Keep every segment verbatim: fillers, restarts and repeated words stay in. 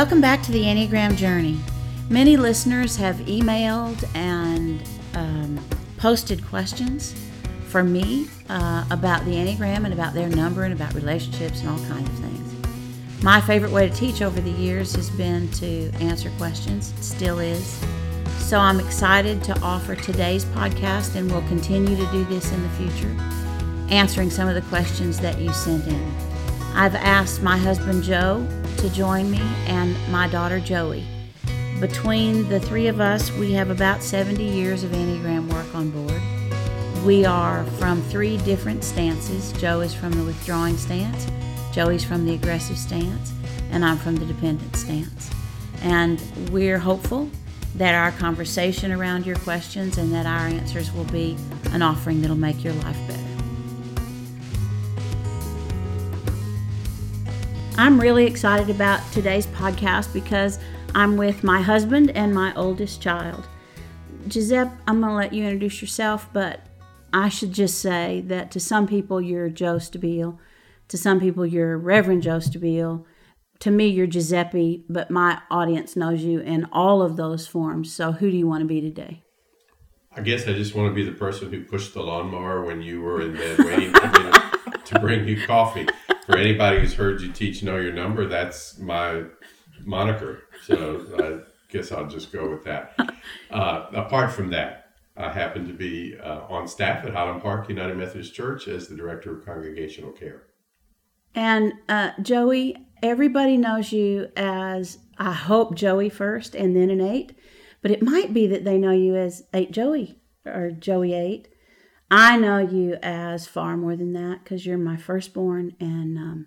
Welcome back to the Enneagram Journey. Many listeners have emailed and um, posted questions for me uh, about the Enneagram and about their number and about relationships and all kinds of things. My favorite way to teach over the years has been to answer questions. It still is. So I'm excited to offer today's podcast, and we'll continue to do this in the future, answering some of the questions that you sent in. I've asked my husband Joe to join me and my daughter Joey. Between the three of us, we have about seventy years of Enneagram work on board. We are from three different stances. Joe is from the withdrawing stance, Joey's from the aggressive stance, and I'm from the dependent stance. And we're hopeful that our conversation around your questions and that our answers will be an offering that'll make your life better. I'm really excited about today's podcast because I'm with my husband and my oldest child. Giuseppe, I'm going to let you introduce yourself, but I should just say that to some people you're Joe Stabile, to some people you're Reverend Joe Stabile, to me you're Giuseppe, but my audience knows you in all of those forms. So who do you want to be today? I guess I just want to be the person who pushed the lawnmower when you were in bed waiting for me to bring you coffee. For anybody who's heard you teach Know Your Number, that's my moniker. So I guess I'll just go with that. Uh, apart from that, I happen to be uh, on staff at Highland Park United Methodist Church as the Director of Congregational Care. And uh, Joey, everybody knows you as, I hope, Joey first and then an eight. But it might be that they know you as eight Joey or Joey eight. I know you as far more than that because you're my firstborn, and um,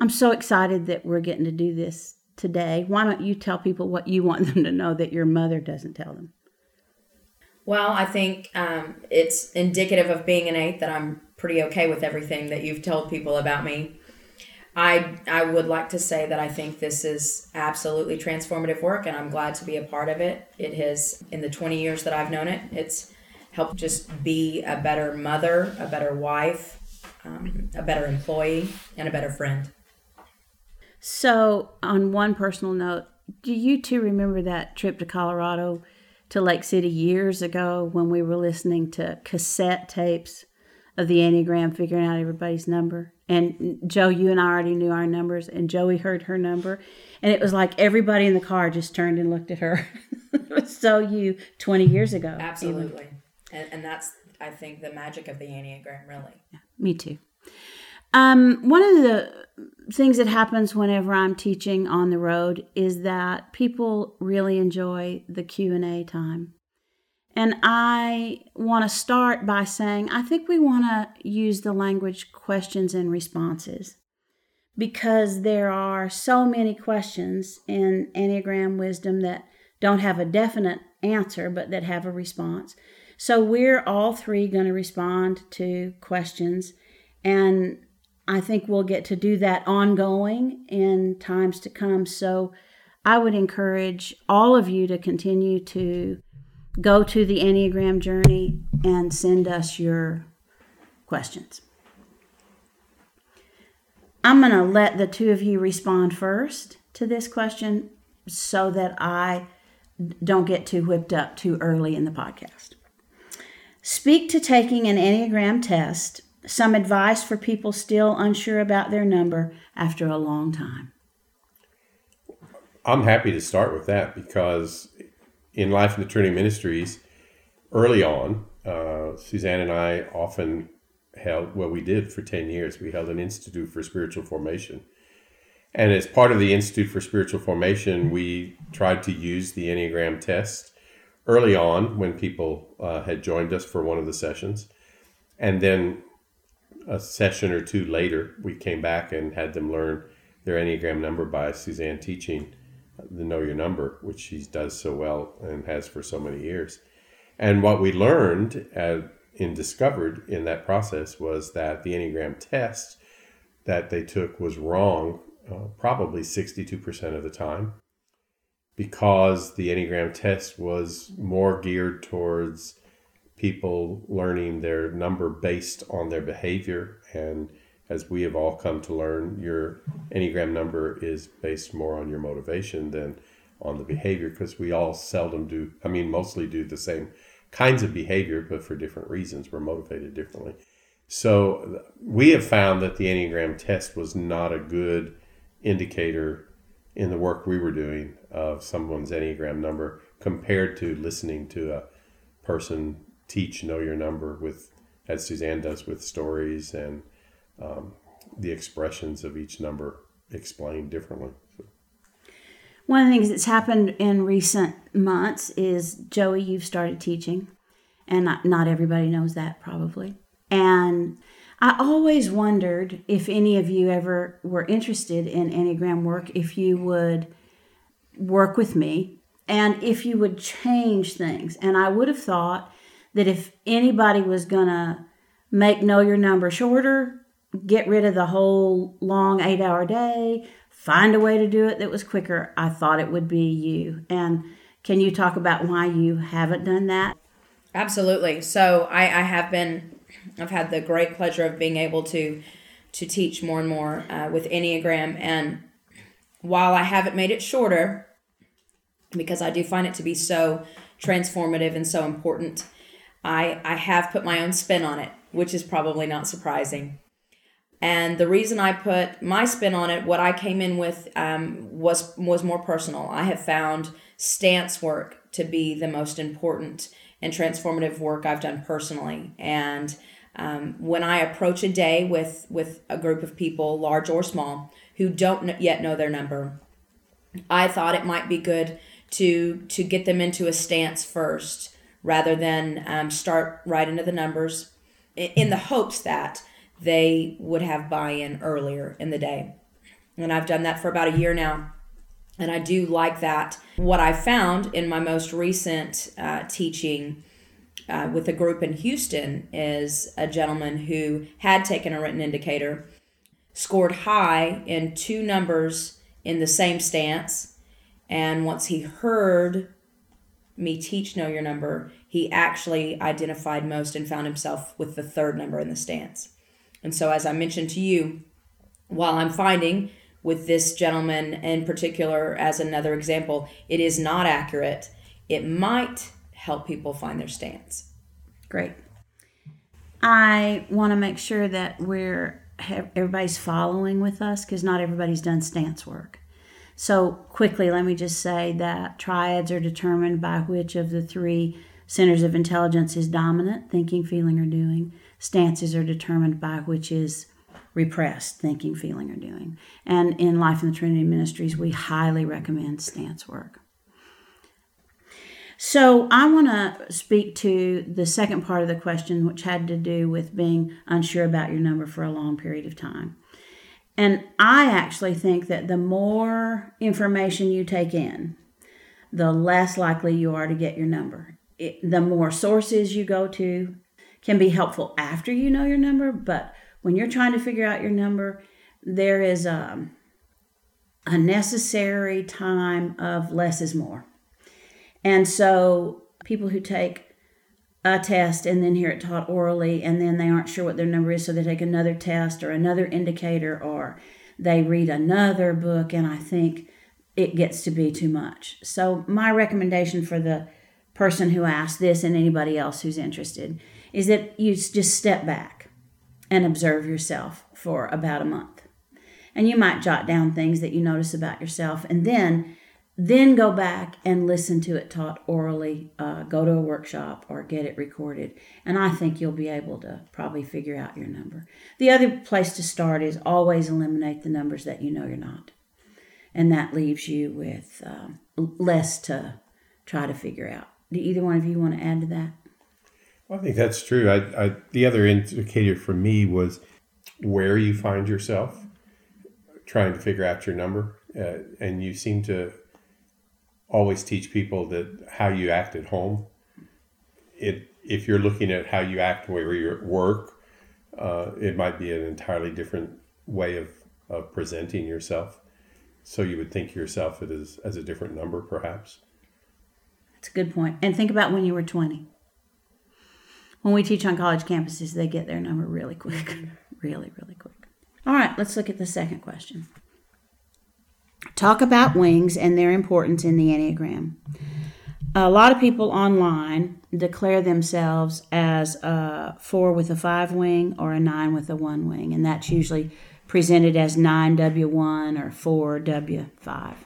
I'm so excited that we're getting to do this today. Why don't you tell people what you want them to know that your mother doesn't tell them? Well, I think um, it's indicative of being an eight that I'm pretty okay with everything that you've told people about me. I I would like to say that I think this is absolutely transformative work, and I'm glad to be a part of it. It has, in the twenty years that I've known it, it's help just be a better mother, a better wife, um, a better employee, and a better friend. So on one personal note, do you two remember that trip to Colorado to Lake City years ago when we were listening to cassette tapes of the Enneagram, figuring out everybody's number? And Joe, you and I already knew our numbers, and Joey heard her number. And it was like everybody in the car just turned and looked at her. So you, twenty years ago. Absolutely. Even. And, and that's, I think, the magic of the Enneagram, really. Yeah, me too. Um, one of the things that happens whenever I'm teaching on the road is that people really enjoy the Q and A time. And I want to start by saying I think we want to use the language questions and responses because there are so many questions in Enneagram wisdom that don't have a definite answer but that have a response. So we're all three going to respond to questions, and I think we'll get to do that ongoing in times to come. So I would encourage all of you to continue to go to the Enneagram Journey and send us your questions. I'm going to let the two of you respond first to this question so that I don't get too whipped up too early in the podcast. Speak to taking an Enneagram test, some advice for people still unsure about their number after a long time. I'm happy to start with that because in Life in the Trinity Ministries, early on, uh, Suzanne and I often held, well, we did for ten years, we held an Institute for Spiritual Formation. And as part of the Institute for Spiritual Formation, we tried to use the Enneagram test early on when people uh, had joined us for one of the sessions. And then a session or two later, we came back and had them learn their Enneagram number by Suzanne teaching the Know Your Number, which she does so well and has for so many years. And what we learned and discovered in that process was that the Enneagram test that they took was wrong uh, probably sixty-two percent of the time, because the Enneagram test was more geared towards people learning their number based on their behavior and as we have all come to learn, your Enneagram number is based more on your motivation than on the behavior, because we all seldom do, I mean, mostly do the same kinds of behavior, but for different reasons. We're motivated differently. So we have found that the Enneagram test was not a good indicator in the work we were doing of someone's Enneagram number compared to listening to a person teach Know Your Number with, as Suzanne does, with stories and um, the expressions of each number explained differently. So. One of the things that's happened in recent months is, Joey, you've started teaching, and not, not everybody knows that probably. And I always wondered if any of you ever were interested in Enneagram work, if you would work with me and if you would change things. And I would have thought that if anybody was going to make Know Your Number shorter, get rid of the whole long eight-hour day, find a way to do it that was quicker, I thought it would be you. And can you talk about why you haven't done that? Absolutely. So I, I have been, I've had the great pleasure of being able to to teach more and more uh, with Enneagram. And while I haven't made it shorter, because I do find it to be so transformative and so important, I, I have put my own spin on it, which is probably not surprising. And the reason I put my spin on it, what I came in with, um, was was more personal. I have found stance work to be the most important and transformative work I've done personally. And um, when I approach a day with, with a group of people, large or small, who don't yet know their number, I thought it might be good to to get them into a stance first rather than um, start right into the numbers in the hopes that they would have buy-in earlier in the day. And I've done that for about a year now, and I do like that. What I found in my most recent uh, teaching uh, with a group in Houston is a gentleman who had taken a written indicator, scored high in two numbers in the same stance, and once he heard me teach Know Your Number, he actually identified most and found himself with the third number in the stance. And so, as I mentioned to you, while I'm finding with this gentleman in particular, as another example, it is not accurate, it might help people find their stance. Great. I want to make sure that we're everybody's following with us, because not everybody's done stance work. So quickly, let me just say that triads are determined by which of the three centers of intelligence is dominant: thinking, feeling, or doing. Stances are determined by which is repressed: thinking, feeling, or doing. And in Life in the Trinity Ministries, we highly recommend stance work. So I want to speak to the second part of the question, which had to do with being unsure about your number for a long period of time. And I actually think that the more information you take in, the less likely you are to get your number. It, the more sources you go to can be helpful after you know your number, but when you're trying to figure out your number, there is a, a necessary time of less is more. And so people who take a test and then hear it taught orally, and then they aren't sure what their number is, so they take another test or another indicator, or they read another book, and I think it gets to be too much. So my recommendation for the person who asked this, and anybody else who's interested, is that you just step back and observe yourself for about a month. And you might jot down things that you notice about yourself, and then then go back and listen to it taught orally, uh, go to a workshop or get it recorded. And I think you'll be able to probably figure out your number. The other place to start is always eliminate the numbers that you know you're not. And that leaves you with um, less to try to figure out. Do either one of you want to add to that? Well, I think that's true. I, I, the other indicator for me was where you find yourself trying to figure out your number. Uh, and you seem to always teach people that how you act at home. It, if you're looking at how you act where you're at work, uh, it might be an entirely different way of, of presenting yourself. So you would think yourself as, as a different number, perhaps. That's a good point. And think about when you were twenty. When we teach on college campuses, they get their number really quick, really, really quick. All right, let's look at the second question. Talk about wings and their importance in the Enneagram. A lot of people online declare themselves as a four with a five wing or a nine with a one wing, and that's usually presented as nine W one or four W five.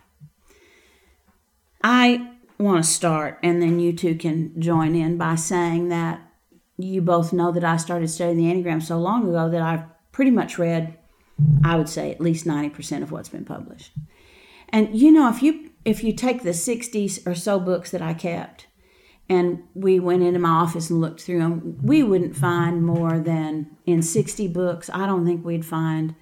I want to start, and then you two can join in by saying that you both know that I started studying the Enneagram so long ago that I've pretty much read, I would say, at least ninety percent of what's been published. And, you know, if you if you take the sixty or so books that I kept, and we went into my office and looked through them, we wouldn't find more than, in sixty books, I don't think we'd find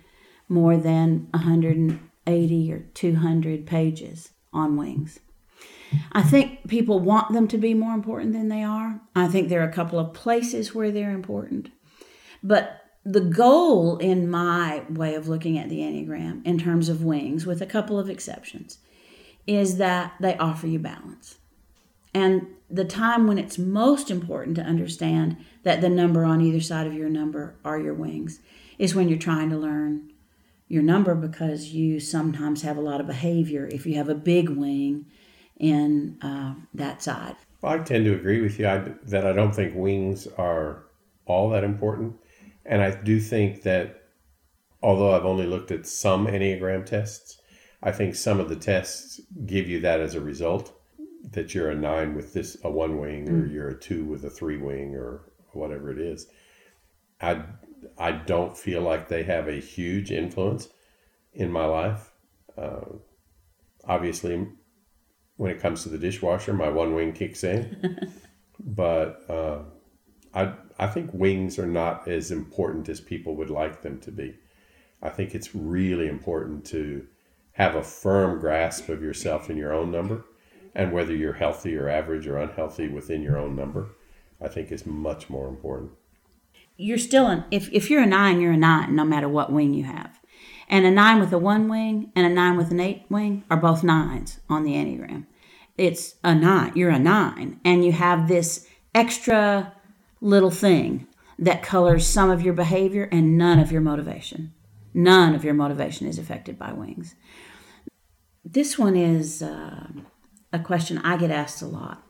more than one hundred eighty or two hundred pages on wings. I think people want them to be more important than they are. I think there are a couple of places where they're important. But the goal in my way of looking at the Enneagram in terms of wings, with a couple of exceptions, is that they offer you balance. And the time when it's most important to understand that the number on either side of your number are your wings is when you're trying to learn your number, because you sometimes have a lot of behavior if you have a big wing in uh, that side. Well, I tend to agree with you I, that I don't think wings are all that important. And I do think that, although I've only looked at some Enneagram tests, I think some of the tests give you that as a result, that you're a nine with this, a one wing, mm. or you're a two with a three wing, or whatever it is. I, I don't feel like they have a huge influence in my life. Uh, obviously, when it comes to the dishwasher, my one wing kicks in. But uh, I I think wings are not as important as people would like them to be. I think it's really important to have a firm grasp of yourself in your own number, and whether you're healthy or average or unhealthy within your own number, I think is much more important. You're still an, if if you're a nine, you're a nine, no matter what wing you have. And a nine with a one wing and a nine with an eight wing are both nines on the Enneagram. It's a nine. You're a nine. And you have this extra little thing that colors some of your behavior and none of your motivation. None of your motivation is affected by wings. This one is uh, a question I get asked a lot.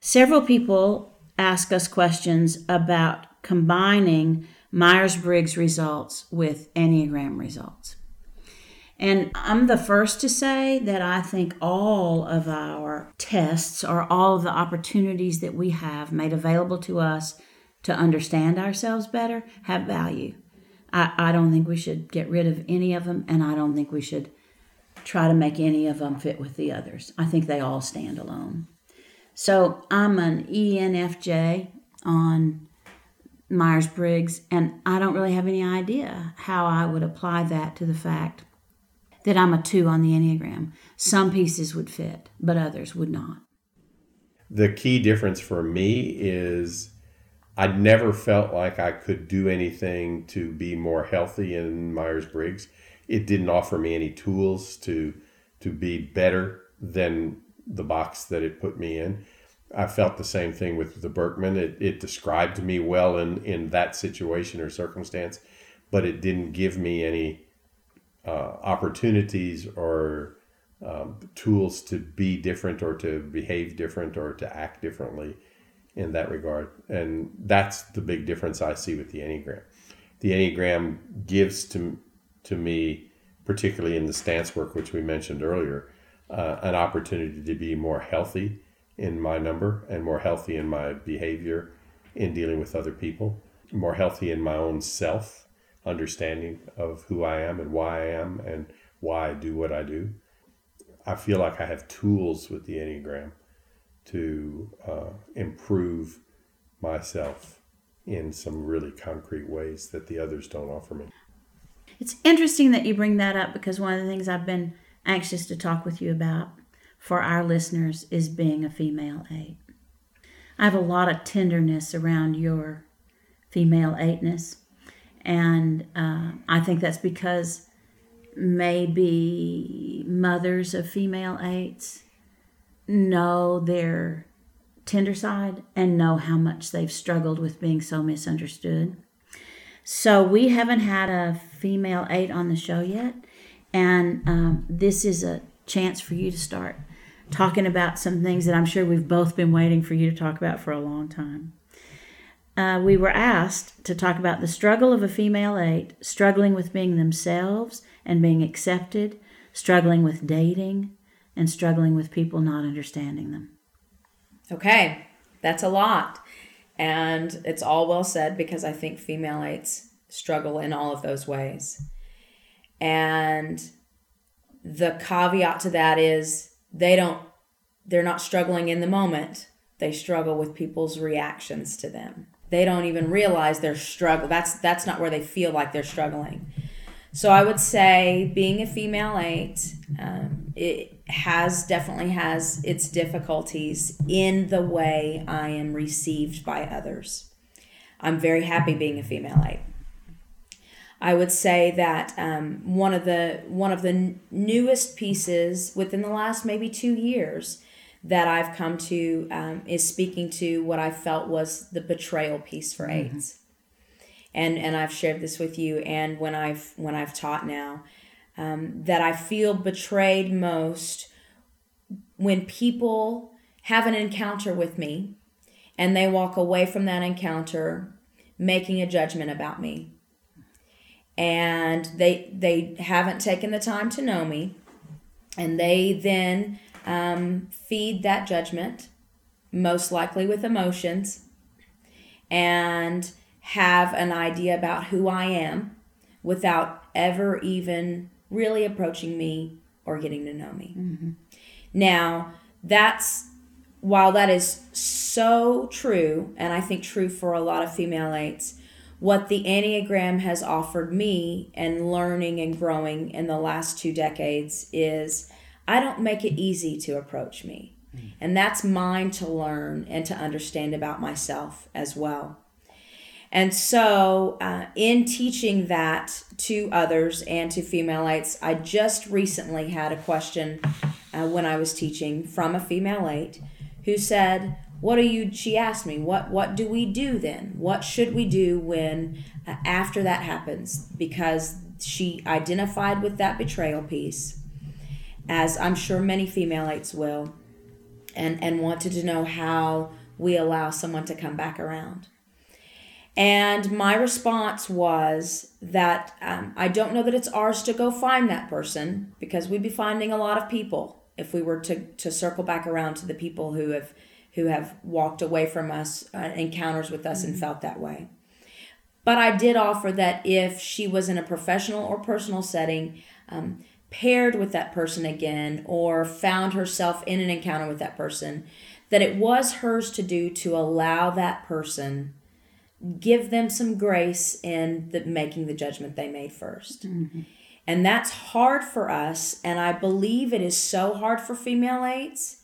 Several people ask us questions about combining Myers-Briggs results with Enneagram results. And I'm the first to say that I think all of our tests are all of the opportunities that we have made available to us to understand ourselves better have value. I, I don't think we should get rid of any of them, and I don't think we should try to make any of them fit with the others. I think they all stand alone. So I'm an E N F J on Myers-Briggs, and I don't really have any idea how I would apply that to the fact that I'm a two on the Enneagram. Some pieces would fit, but others would not. The key difference for me is I never felt like I could do anything to be more healthy in Myers-Briggs. It didn't offer me any tools to to be better than the box that it put me in. I felt the same thing with the Berkman. It, it described me well in, in that situation or circumstance, but it didn't give me any Uh, opportunities or um, tools to be different or to behave different or to act differently in that regard. And that's the big difference I see with the Enneagram. The Enneagram gives to, to me, particularly in the stance work, which we mentioned earlier, uh, an opportunity to be more healthy in my number and more healthy in my behavior in dealing with other people, more healthy in my own self, understanding of who I am and why I am and why I do what I do. I feel like I have tools with the Enneagram to uh, improve myself in some really concrete ways that the others don't offer me. It's interesting that you bring that up, because one of the things I've been anxious to talk with you about for our listeners is being a female eight. I have a lot of tenderness around your female eightness. And uh, I think that's because maybe mothers of female eights know their tender side and know how much they've struggled with being so misunderstood. So we haven't had a female eight on the show yet, and um, this is a chance for you to start talking about some things that I'm sure we've both been waiting for you to talk about for a long time. Uh, we were asked to talk about the struggle of a female eight, struggling with being themselves and being accepted, struggling with dating, and struggling with people not understanding them. Okay, that's a lot. And it's all well said, because I think female eights struggle in all of those ways. And the caveat to that is they don't, they're not struggling in the moment. They struggle with people's reactions to them. They don't even realize they're struggling. That's, that's not where they feel like they're struggling. So I would say being a female eight, um, it has definitely has its difficulties in the way I am received by others. I'm very happy being a female eight. I would say that um, one of the one of the n- newest pieces within the last maybe two years that I've come to um, is speaking to what I felt was the betrayal piece for mm-hmm. eights. And and I've shared this with you, and when I've when I've taught now, um, that I feel betrayed most when people have an encounter with me, and they walk away from that encounter making a judgment about me, and they they haven't taken the time to know me, and they then um, feed that judgment, most likely with emotions, and have an idea about who I am without ever even really approaching me or getting to know me. Mm-hmm. Now, that's, while that is so true, and I think true for a lot of female eights, what the Enneagram has offered me and learning and growing in the last two decades is I don't make it easy to approach me. Mm-hmm. And that's mine to learn and to understand about myself as well. And so uh, in teaching that to others and to female eights, I just recently had a question uh, when I was teaching from a female eight who said, what do you, she asked me, what, what do we do then? What should we do when, uh, after that happens? Because she identified with that betrayal piece, as I'm sure many female eights will, and, and wanted to know how we allow someone to come back around. And my response was that um, I don't know that it's ours to go find that person, because we'd be finding a lot of people if we were to, to circle back around to the people who have who have walked away from us, uh, encounters with us, mm-hmm. and felt that way. But I did offer that if she was in a professional or personal setting, um, paired with that person again, or found herself in an encounter with that person, that it was hers to do to allow that person, give them some grace in the, making the judgment they made first. Mm-hmm. And that's hard for us. And I believe it is so hard for female eights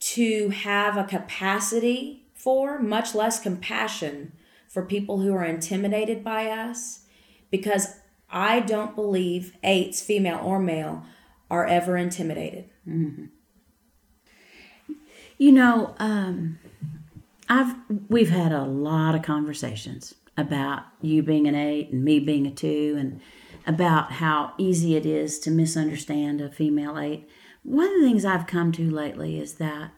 to have a capacity for, much less compassion for, people who are intimidated by us, because I don't believe eights, female or male, are ever intimidated. Mm-hmm. You know, um, I've we've had a lot of conversations about you being an eight and me being a two, and about how easy it is to misunderstand a female eight. One of the things I've come to lately is that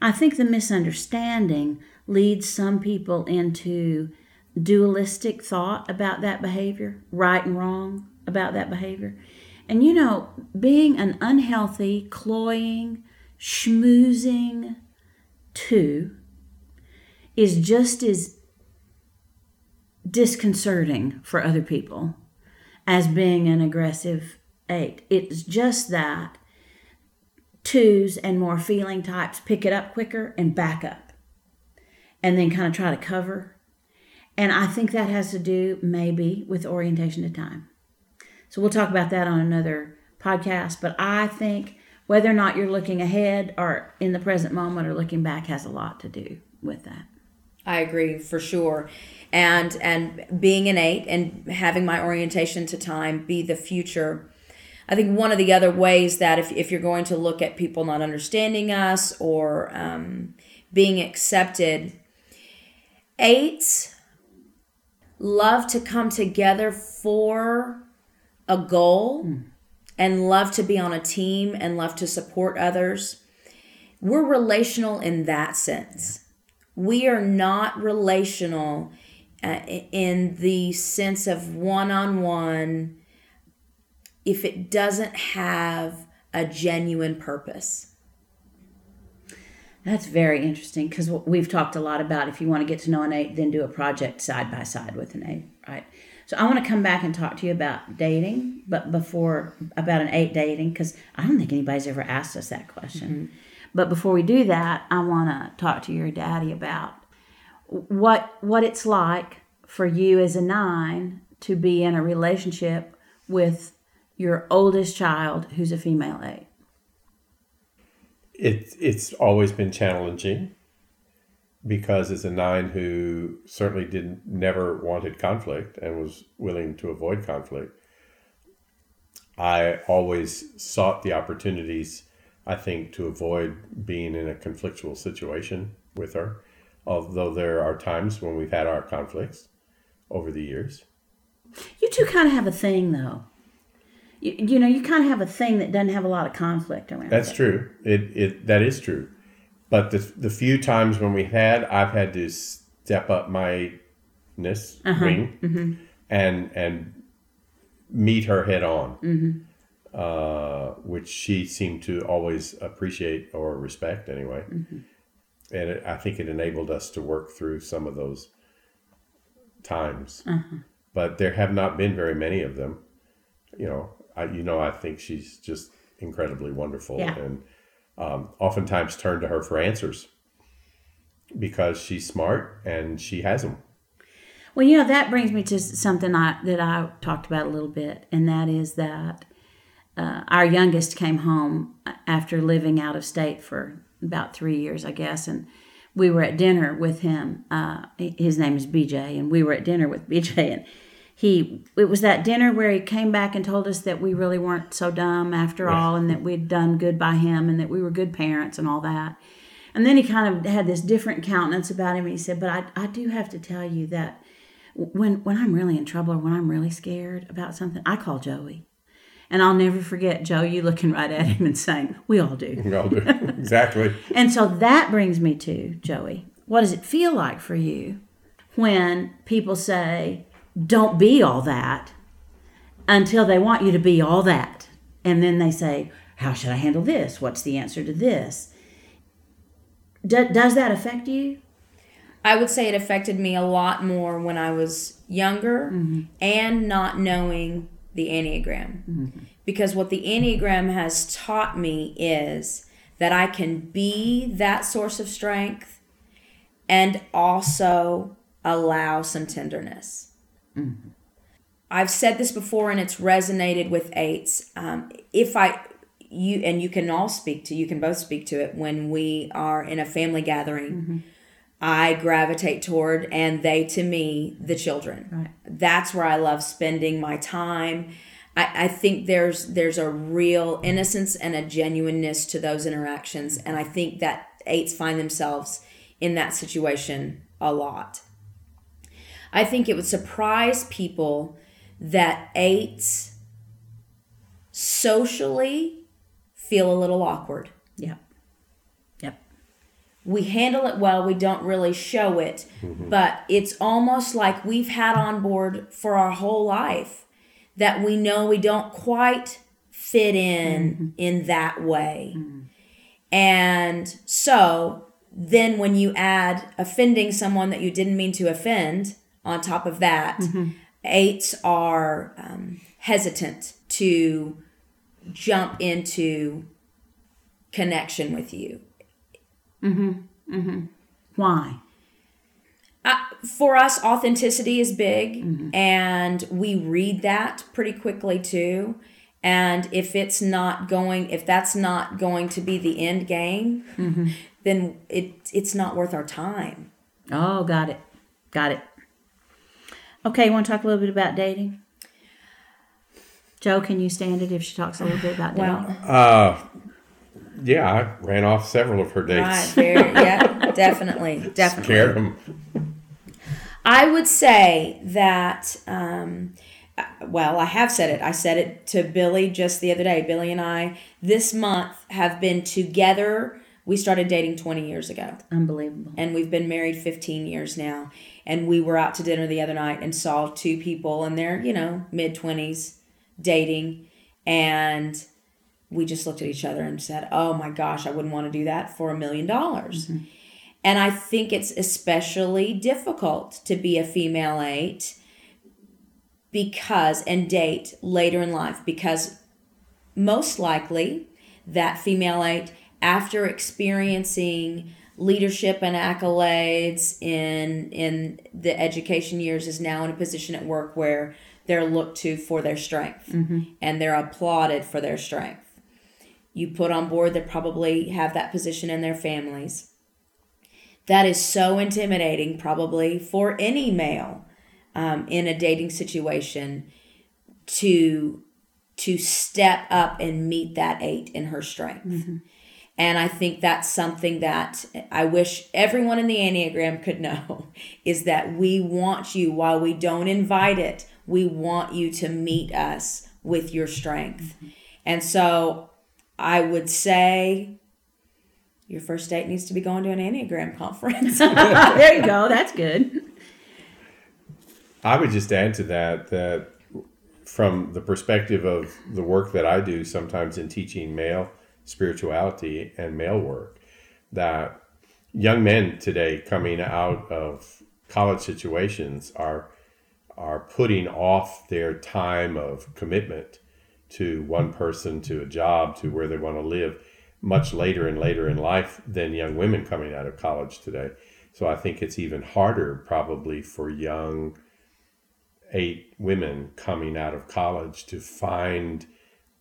I think the misunderstanding leads some people into dualistic thought about that behavior, right and wrong about that behavior. And you know, being an unhealthy, cloying, schmoozing two is just as disconcerting for other people as being an aggressive eight. It's just that twos and more feeling types pick it up quicker and back up, and then kind of try to cover. And I think that has to do maybe with orientation to time. So we'll talk about that on another podcast. But I think whether or not you're looking ahead or in the present moment or looking back has a lot to do with that. I agree for sure. And and being an eight and having my orientation to time be the future. I think one of the other ways that if, if you're going to look at people not understanding us or um, being accepted, eights love to come together for a goal mm. and love to be on a team and love to support others. We're relational in that sense. Yeah. We are not relational uh, in the sense of one-on-one if it doesn't have a genuine purpose. That's very interesting, because we've talked a lot about if you want to get to know an eight, then do a project side by side with an eight, right? So I want to come back and talk to you about dating, but before, about an eight dating, because I don't think anybody's ever asked us that question. Mm-hmm. But before we do that, I want to talk to your daddy about what what it's like for you as a nine to be in a relationship with your oldest child who's a female eight. It, it's always been challenging, because as a nine who certainly didn't never wanted conflict and was willing to avoid conflict, I always sought the opportunities, I think, to avoid being in a conflictual situation with her, although there are times when we've had our conflicts over the years. You two kind of have a thing, though. You, you know, you kind of have a thing that doesn't have a lot of conflict around it. That's true. It it that is true. But the the few times when we had, I've had to step up my ness uh-huh. ring mm-hmm. and and meet her head on, mm-hmm. uh, which she seemed to always appreciate or respect anyway. Mm-hmm. And it, I think it enabled us to work through some of those times. Uh-huh. But there have not been very many of them. You know, I, you know, I think she's just incredibly wonderful, yeah. and um, oftentimes turn to her for answers because she's smart and she has them. Well, you know, that brings me to something I, that I talked about a little bit, and that is that uh, our youngest came home after living out of state for about three years, I guess, and we were at dinner with him. Uh, his name is B J, and we were at dinner with B J, and He, it was that dinner where he came back and told us that we really weren't so dumb after right. all, and that we'd done good by him and that we were good parents and all that. And then he kind of had this different countenance about him. And he said, but I, I do have to tell you that when, when I'm really in trouble or when I'm really scared about something, I call Joey. And I'll never forget, Joe, you looking right at him and saying, we all do. We all do. Exactly. And so that brings me to, Joey, what does it feel like for you when people say, don't be all that, until they want you to be all that. And then they say, how should I handle this? What's the answer to this? Do, does that affect you? I would say it affected me a lot more when I was younger mm-hmm. and not knowing the Enneagram. Mm-hmm. Because what the Enneagram has taught me is that I can be that source of strength and also allow some tenderness. Mm-hmm. I've said this before, and it's resonated with eights. Um, if I, you, and you can all speak to, you can both speak to it. When we are in a family gathering, mm-hmm. I gravitate toward, and they to me, the children. Right. That's where I love spending my time. I, I think there's there's a real innocence and a genuineness to those interactions, and I think that eights find themselves in that situation a lot. I think it would surprise people that eights socially feel a little awkward. Yep. Yep. We handle it well. We don't really show it, mm-hmm. but it's almost like we've had on board for our whole life that we know we don't quite fit in mm-hmm. in that way. Mm-hmm. And so then when you add offending someone that you didn't mean to offend, on top of that, mm-hmm. eights are um, hesitant to jump into connection with you. Mm-hmm. Mm-hmm. Why? Uh, for us, authenticity is big, mm-hmm. and we read that pretty quickly too. And if it's not going, if that's not going to be the end game, mm-hmm. then it it's not worth our time. Oh, got it, got it. Okay, you want to talk a little bit about dating? Joe, can you stand it if she talks a little bit about dating? Well, uh, yeah, I ran off several of her dates. Right, very, yeah, definitely, definitely. Scared them. I would say that, um, well, I have said it. I said it to Billy just the other day. Billy and I this month have been together. We started dating twenty years ago. Unbelievable. And we've been married fifteen years now. And we were out to dinner the other night and saw two people in their, you know, mid-twenties dating. And we just looked at each other and said, oh my gosh, I wouldn't want to do that for a million dollars. Mm-hmm. And I think it's especially difficult to be a female eight because, and date later in life, because most likely that female eight, after experiencing leadership and accolades in in the education years, is now in a position at work where they're looked to for their strength, mm-hmm. and they're applauded for their strength. You put on board, they probably have that position in their families. That is so intimidating, probably, for any male um, in a dating situation to to step up and meet that eight in her strength. Mm-hmm. And I think that's something that I wish everyone in the Enneagram could know, is that we want you, while we don't invite it, we want you to meet us with your strength. Mm-hmm. And so I would say your first date needs to be going to an Enneagram conference. There you go. That's good. I would just add to that, that from the perspective of the work that I do sometimes in teaching male spirituality and male work, that young men today coming out of college situations are are putting off their time of commitment to one person, to a job, to where they want to live, much later and later in life than young women coming out of college today. So I think it's even harder probably for young eight women coming out of college to find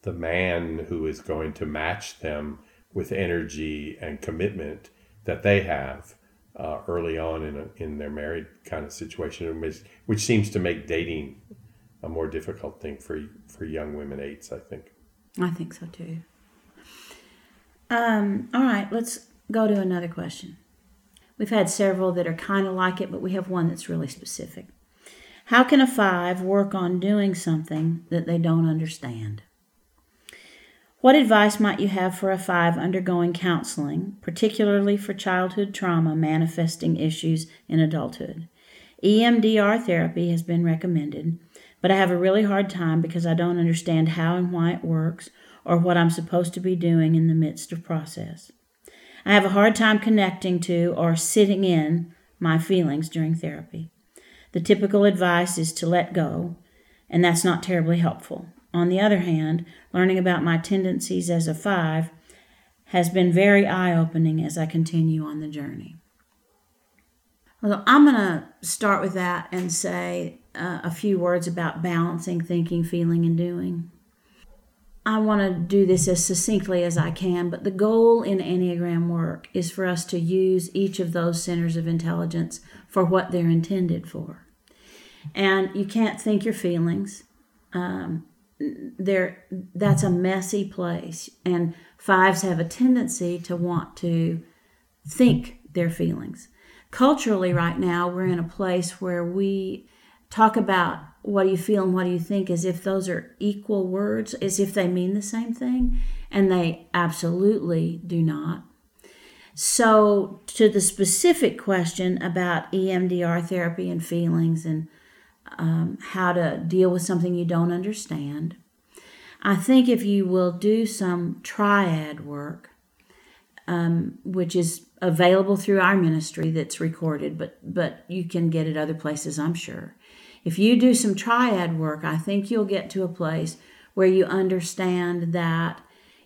the man who is going to match them with energy and commitment that they have uh, early on in a, in their married kind of situation, which, which seems to make dating a more difficult thing for for young women eights, I think. I think so too. Um, all right, let's go to another question. We've had several that are kind of like it, but we have one that's really specific. How can a five work on doing something that they don't understand? What advice might you have for a five undergoing counseling, particularly for childhood trauma manifesting issues in adulthood? E M D R therapy has been recommended, but I have a really hard time because I don't understand how and why it works or what I'm supposed to be doing in the midst of process. I have a hard time connecting to or sitting in my feelings during therapy. The typical advice is to let go, and that's not terribly helpful. On the other hand, learning about my tendencies as a five has been very eye-opening as I continue on the journey. Well, I'm going to start with that and say uh, a few words about balancing thinking, feeling, and doing. I want to do this as succinctly as I can, but the goal in Enneagram work is for us to use each of those centers of intelligence for what they're intended for. And you can't think your feelings. Um, There, that's a messy place, and fives have a tendency to want to think their feelings. Culturally, right now, we're in a place where we talk about what do you feel and what do you think as if those are equal words, as if they mean the same thing, and they absolutely do not. So, to the specific question about E M D R therapy and feelings and Um, how to deal with something you don't understand. I think if you will do some triad work, um, which is available through our ministry that's recorded, but, but you can get it other places, I'm sure. If you do some triad work, I think you'll get to a place where you understand that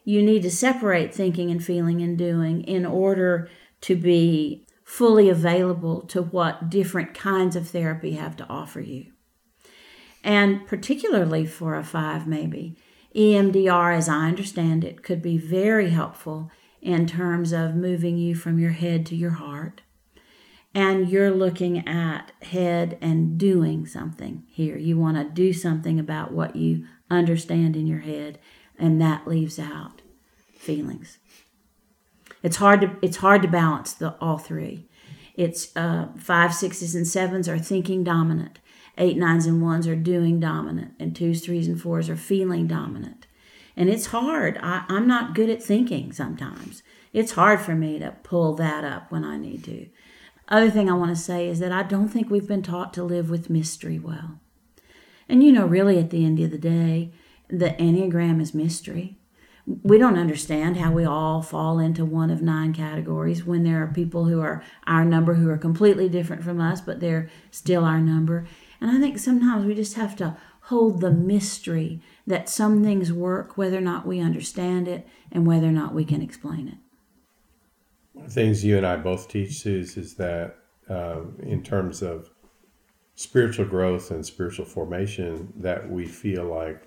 you need to separate thinking and feeling and doing in order to be fully available to what different kinds of therapy have to offer you. And particularly for a five, maybe, E M D R, as I understand it, could be very helpful in terms of moving you from your head to your heart. And you're looking at head and doing something here. You want to do something about what you understand in your head, and that leaves out feelings. It's hard to it's hard to balance the all three. It's uh, five, sixes, and sevens are thinking dominant. Eight, nines, and ones are doing dominant. And twos, threes, and fours are feeling dominant. And it's hard. I, I'm not good at thinking sometimes. It's hard for me to pull that up when I need to. Other thing I want to say is that I don't think we've been taught to live with mystery well. And you know, really at the end of the day, the Enneagram is mystery. We don't understand how we all fall into one of nine categories when there are people who are our number who are completely different from us, but they're still our number. And I think sometimes we just have to hold the mystery that some things work, whether or not we understand it and whether or not we can explain it. One of the things you and I both teach, Suze, is that uh, in terms of spiritual growth and spiritual formation, that we feel like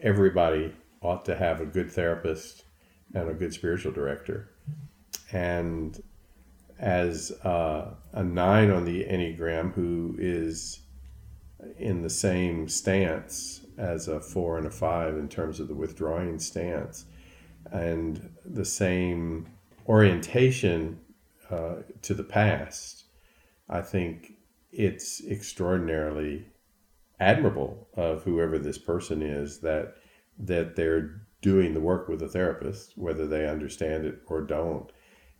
everybody ought to have a good therapist and a good spiritual director. And as uh, a nine on the Enneagram who is in the same stance as a four and a five in terms of the withdrawing stance and the same orientation uh, to the past, I think it's extraordinarily admirable of whoever this person is that that they're doing the work with a therapist, whether they understand it or don't.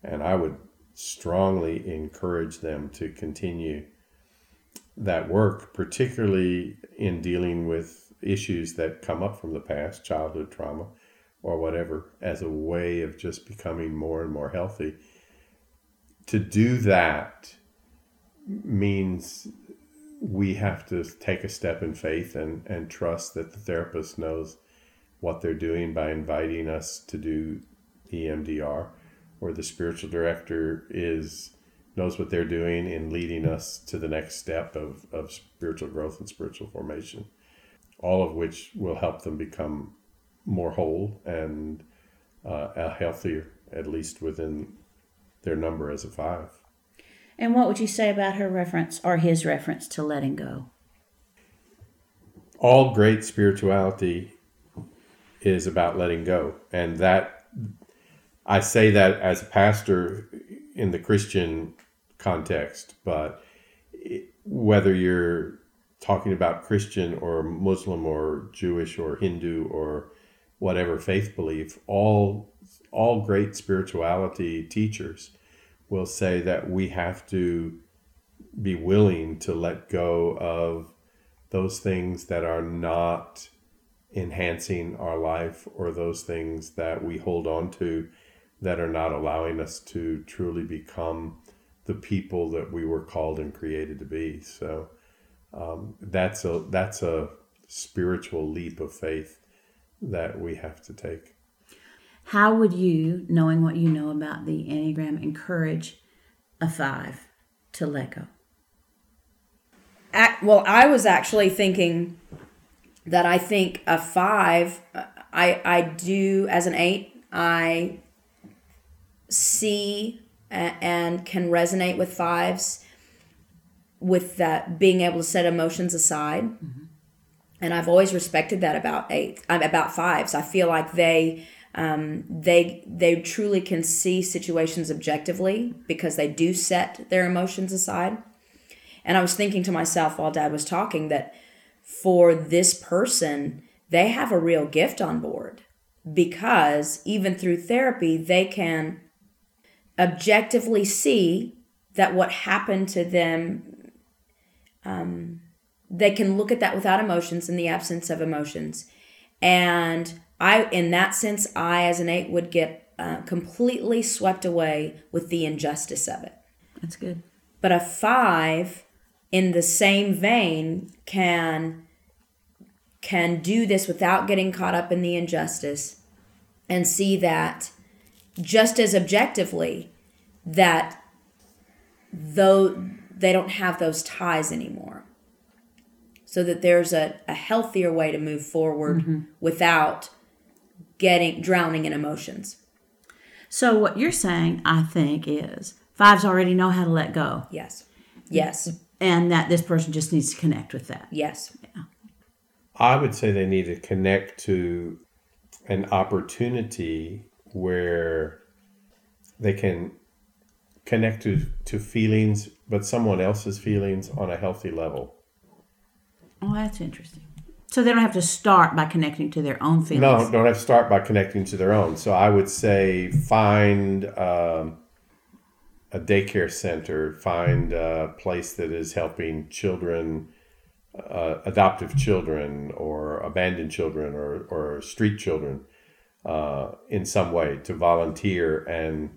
And I would strongly encourage them to continue that work, particularly in dealing with issues that come up from the past, childhood trauma or whatever, as a way of just becoming more and more healthy. To do that means we have to take a step in faith and, and trust that the therapist knows what they're doing by inviting us to do E M D R, or the spiritual director is knows what they're doing in leading us to the next step of, of spiritual growth and spiritual formation, all of which will help them become more whole and uh, healthier, at least within their number as a five. And what would you say about her reference or his reference to letting go? All great spirituality is about letting go. And that, I say that as a pastor in the Christian context, but whether you're talking about Christian or Muslim or Jewish or Hindu or whatever faith belief, all, all great spirituality teachers will say that we have to be willing to let go of those things that are not enhancing our life, or those things that we hold on to that are not allowing us to truly become the people that we were called and created to be. So um, that's a that's a spiritual leap of faith that we have to take. How would you, knowing what you know about the Enneagram, encourage a five to let go? At, well, I was actually thinking that I think a five, I I do as an eight, I see and can resonate with fives with that being able to set emotions aside. Mm-hmm. And I've always respected that about eight, about fives. I feel like they um, they they truly can see situations objectively because they do set their emotions aside. And I was thinking to myself while Dad was talking that for this person, they have a real gift on board, because even through therapy, they can objectively see that what happened to them, um, they can look at that without emotions, in the absence of emotions. And I, in that sense, I as an eight would get uh, completely swept away with the injustice of it. That's good. But a five, in the same vein, can can do this without getting caught up in the injustice, and see that just as objectively, that though they don't have those ties anymore, so that there's a, a healthier way to move forward, mm-hmm, without getting drowning in emotions. So what you're saying, I think, is fives already know how to let go. Yes. Yes. And that this person just needs to connect with that. Yes. Yeah. I would say they need to connect to an opportunity where they can connected to feelings, but someone else's feelings on a healthy level. Oh, that's interesting. So they don't have to start by connecting to their own feelings. No, don't have to start by connecting to their own. So I would say find um, a daycare center, find a place that is helping children, uh, adoptive children or abandoned children or, or street children uh, in some way to volunteer and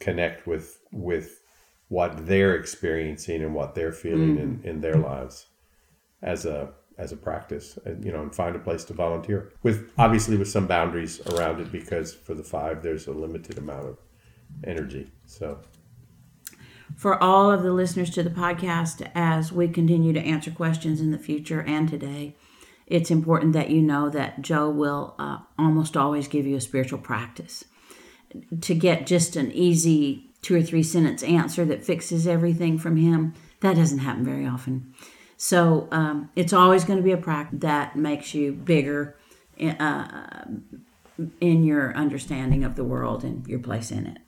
connect with with what they're experiencing and what they're feeling mm. in, in their lives as a as a practice, and, you know, and find a place to volunteer with, obviously with some boundaries around it, because for the five, there's a limited amount of energy. So for all of the listeners to the podcast, as we continue to answer questions in the future and today, it's important that you know that Joe will uh, almost always give you a spiritual practice to get just an easy two or three sentence answer that fixes everything from him. That doesn't happen very often. So um, it's always going to be a practice that makes you bigger in, uh, in your understanding of the world and your place in it.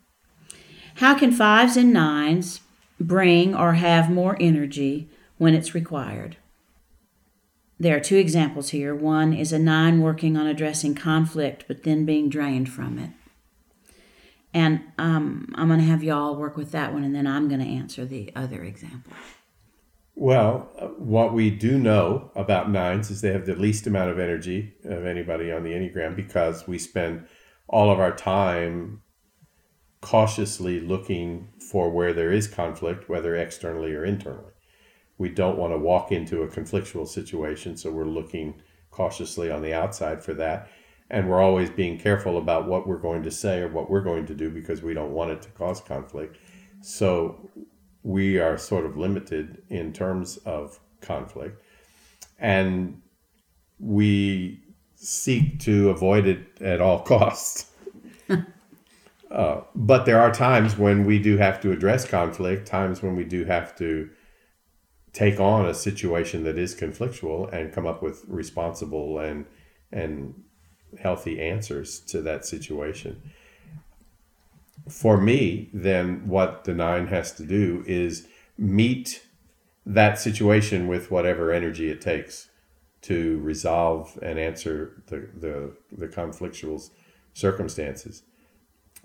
How can fives and nines bring or have more energy when it's required? There are two examples here. One is a nine working on addressing conflict, but then being drained from it. And um, I'm going to have y'all work with that one, and then I'm going to answer the other example. Well, what we do know about nines is they have the least amount of energy of anybody on the Enneagram, because we spend all of our time cautiously looking for where there is conflict, whether externally or internally. We don't want to walk into a conflictual situation, so we're looking cautiously on the outside for that. And we're always being careful about what we're going to say or what we're going to do, because we don't want it to cause conflict. So we are sort of limited in terms of conflict, and we seek to avoid it at all costs. uh, but there are times when we do have to address conflict, times when we do have to take on a situation that is conflictual and come up with responsible and and healthy answers to that situation. For me, then, what the nine has to do is meet that situation with whatever energy it takes to resolve and answer the the, the conflictual circumstances,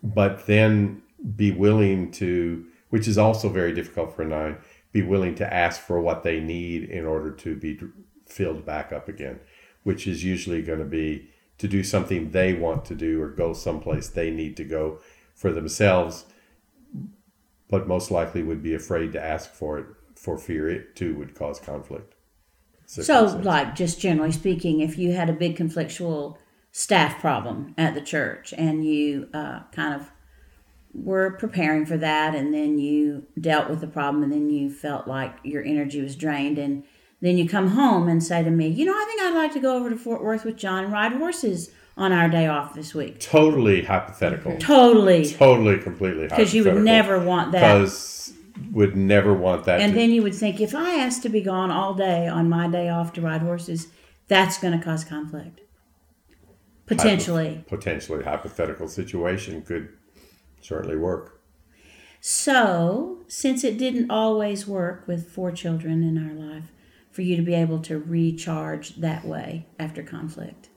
but then be willing to, which is also very difficult for a nine, be willing to ask for what they need in order to be filled back up again, which is usually going to be to do something they want to do or go someplace they need to go for themselves, but most likely would be afraid to ask for it for fear it too would cause conflict. So, like, just generally speaking, if you had a big conflictual staff problem at the church and you uh, kind of were preparing for that, and then you dealt with the problem, and then you felt like your energy was drained, and then you come home and say to me, you know, I think I'd like to go over to Fort Worth with John and ride horses on our day off this week. Totally hypothetical. Totally. Totally, completely hypothetical. Because you would never want that. Because would never want that. And to... then you would think, if I asked to be gone all day on my day off to ride horses, that's going to cause conflict. Potentially. Hypo- potentially hypothetical situation could certainly work. So, since it didn't always work with four children in our life, for you to be able to recharge that way after conflict,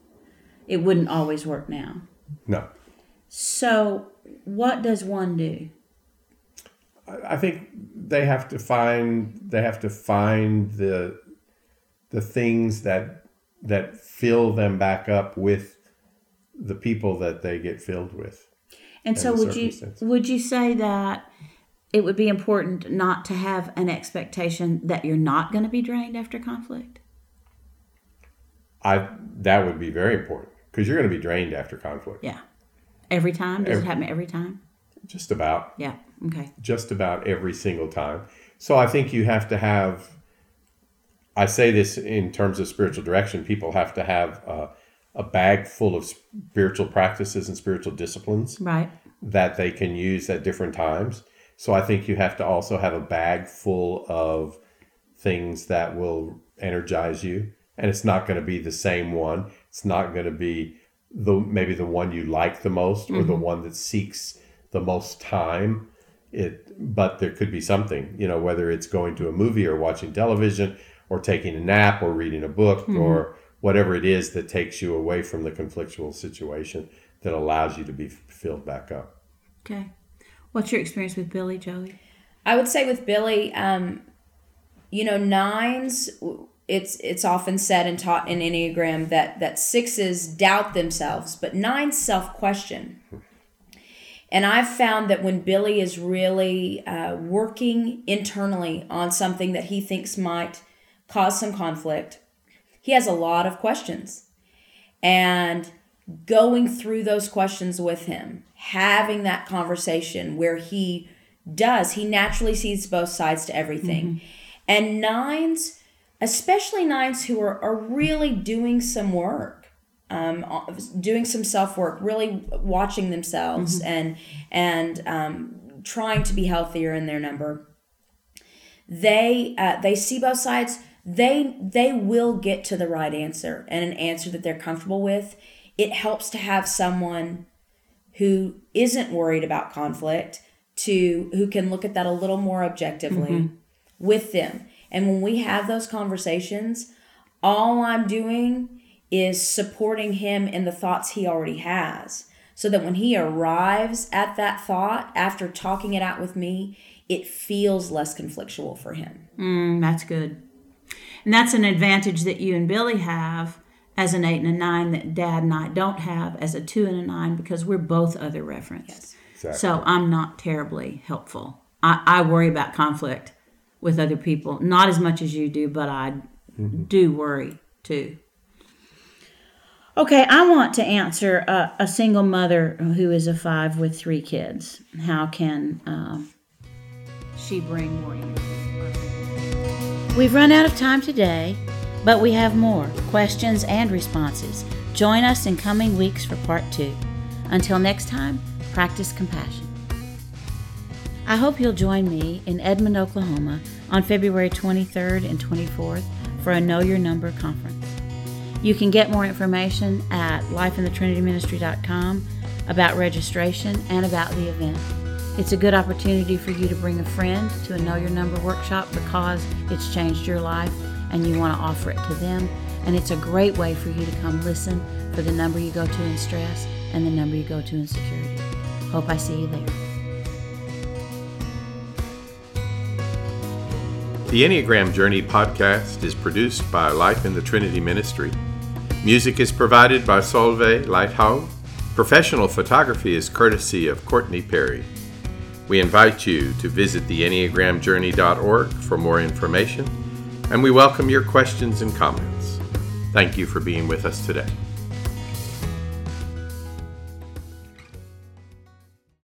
it wouldn't always work now. No. So what does one do? I think they have to find they have to find the the things that that fill them back up with the people that they get filled with. And so would you would you say that it would be important not to have an expectation that you're not going to be drained after conflict? I that would be very important, because you're going to be drained after conflict. Yeah. Every time? Does every, it happen every time? Just about. Yeah. Okay. Just about every single time. So I think you have to have, I say this in terms of spiritual direction, people have to have a, a bag full of spiritual practices and spiritual disciplines, right, that they can use at different times. So I think you have to also have a bag full of things that will energize you. And it's not going to be the same one. It's not going to be the maybe the one you like the most, or mm-hmm. the one that seeks the most time it, but there could be something, you know, whether it's going to a movie or watching television or taking a nap or reading a book mm-hmm. or whatever it is that takes you away from the conflictual situation that allows you to be filled back up. Okay. What's your experience with Billy, Joey? I would say with Billy, um, you know, nines, it's it's often said and taught in Enneagram that, that sixes doubt themselves, but nines self-question. And I've found that when Billy is really uh, working internally on something that he thinks might cause some conflict, he has a lot of questions. And going through those questions with him, having that conversation where he does, he naturally sees both sides to everything. Mm-hmm. And nines, especially nines who are, are really doing some work, um, doing some self-work, really watching themselves mm-hmm. and and um, trying to be healthier in their number, they uh, they see both sides. They they will get to the right answer and an answer that they're comfortable with. It helps to have someone who isn't worried about conflict to who can look at that a little more objectively mm-hmm. with them. And when we have those conversations, all I'm doing is supporting him in the thoughts he already has, so that when he arrives at that thought, after talking it out with me, it feels less conflictual for him. Mm, that's good. And that's an advantage that you and Billy have as an eight and a nine that Dad and I don't have as a two and a nine, because we're both other referenced. Yes. Exactly. So I'm not terribly helpful. I, I worry about conflict with other people, not as much as you do, but I mm-hmm. do worry too. Okay, I want to answer a, a single mother who is a five with three kids. How can um, she bring more energy? We've run out of time today, but we have more questions and responses. Join us in coming weeks for part two. Until next time, practice compassion. I hope you'll join me in Edmond, Oklahoma on February twenty-third and twenty-fourth for a Know Your Number conference. You can get more information at life in the trinity ministry dot com about registration and about the event. It's a good opportunity for you to bring a friend to a Know Your Number workshop because it's changed your life and you want to offer it to them. And it's a great way for you to come listen for the number you go to in stress and the number you go to in security. Hope I see you there. The Enneagram Journey podcast is produced by Life in the Trinity Ministry. Music is provided by Solvay Lighthouse. Professional photography is courtesy of Courtney Perry. We invite you to visit the enneagram journey dot org for more information, and we welcome your questions and comments. Thank you for being with us today.